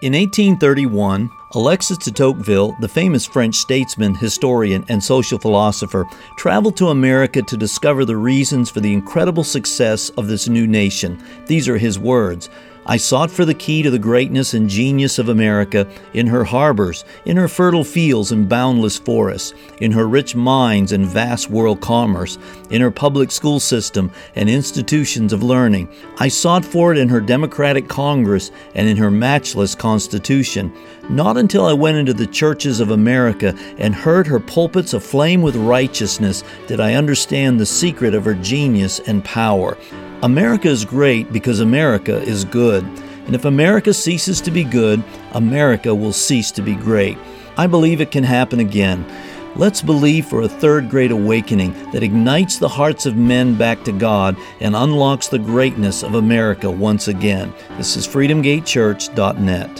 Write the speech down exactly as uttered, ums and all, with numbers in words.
In eighteen thirty-one, Alexis de Tocqueville, the famous French statesman, historian, and social philosopher, traveled to America to discover the reasons for the incredible success of this new nation. These are his words. "I sought for the key to the greatness and genius of America in her harbors, in her fertile fields and boundless forests, in her rich mines and vast world commerce, in her public school system and institutions of learning. I sought for it in her democratic Congress and in her matchless Constitution. Not until I went into the churches of America and heard her pulpits aflame with righteousness did I understand the secret of her genius and power. America is great because America is good. And if America ceases to be good, America will cease to be great. I believe it can happen again. Let's believe for a third great awakening that ignites the hearts of men back to God and unlocks the greatness of America once again." This is Freedom Gate Church dot net.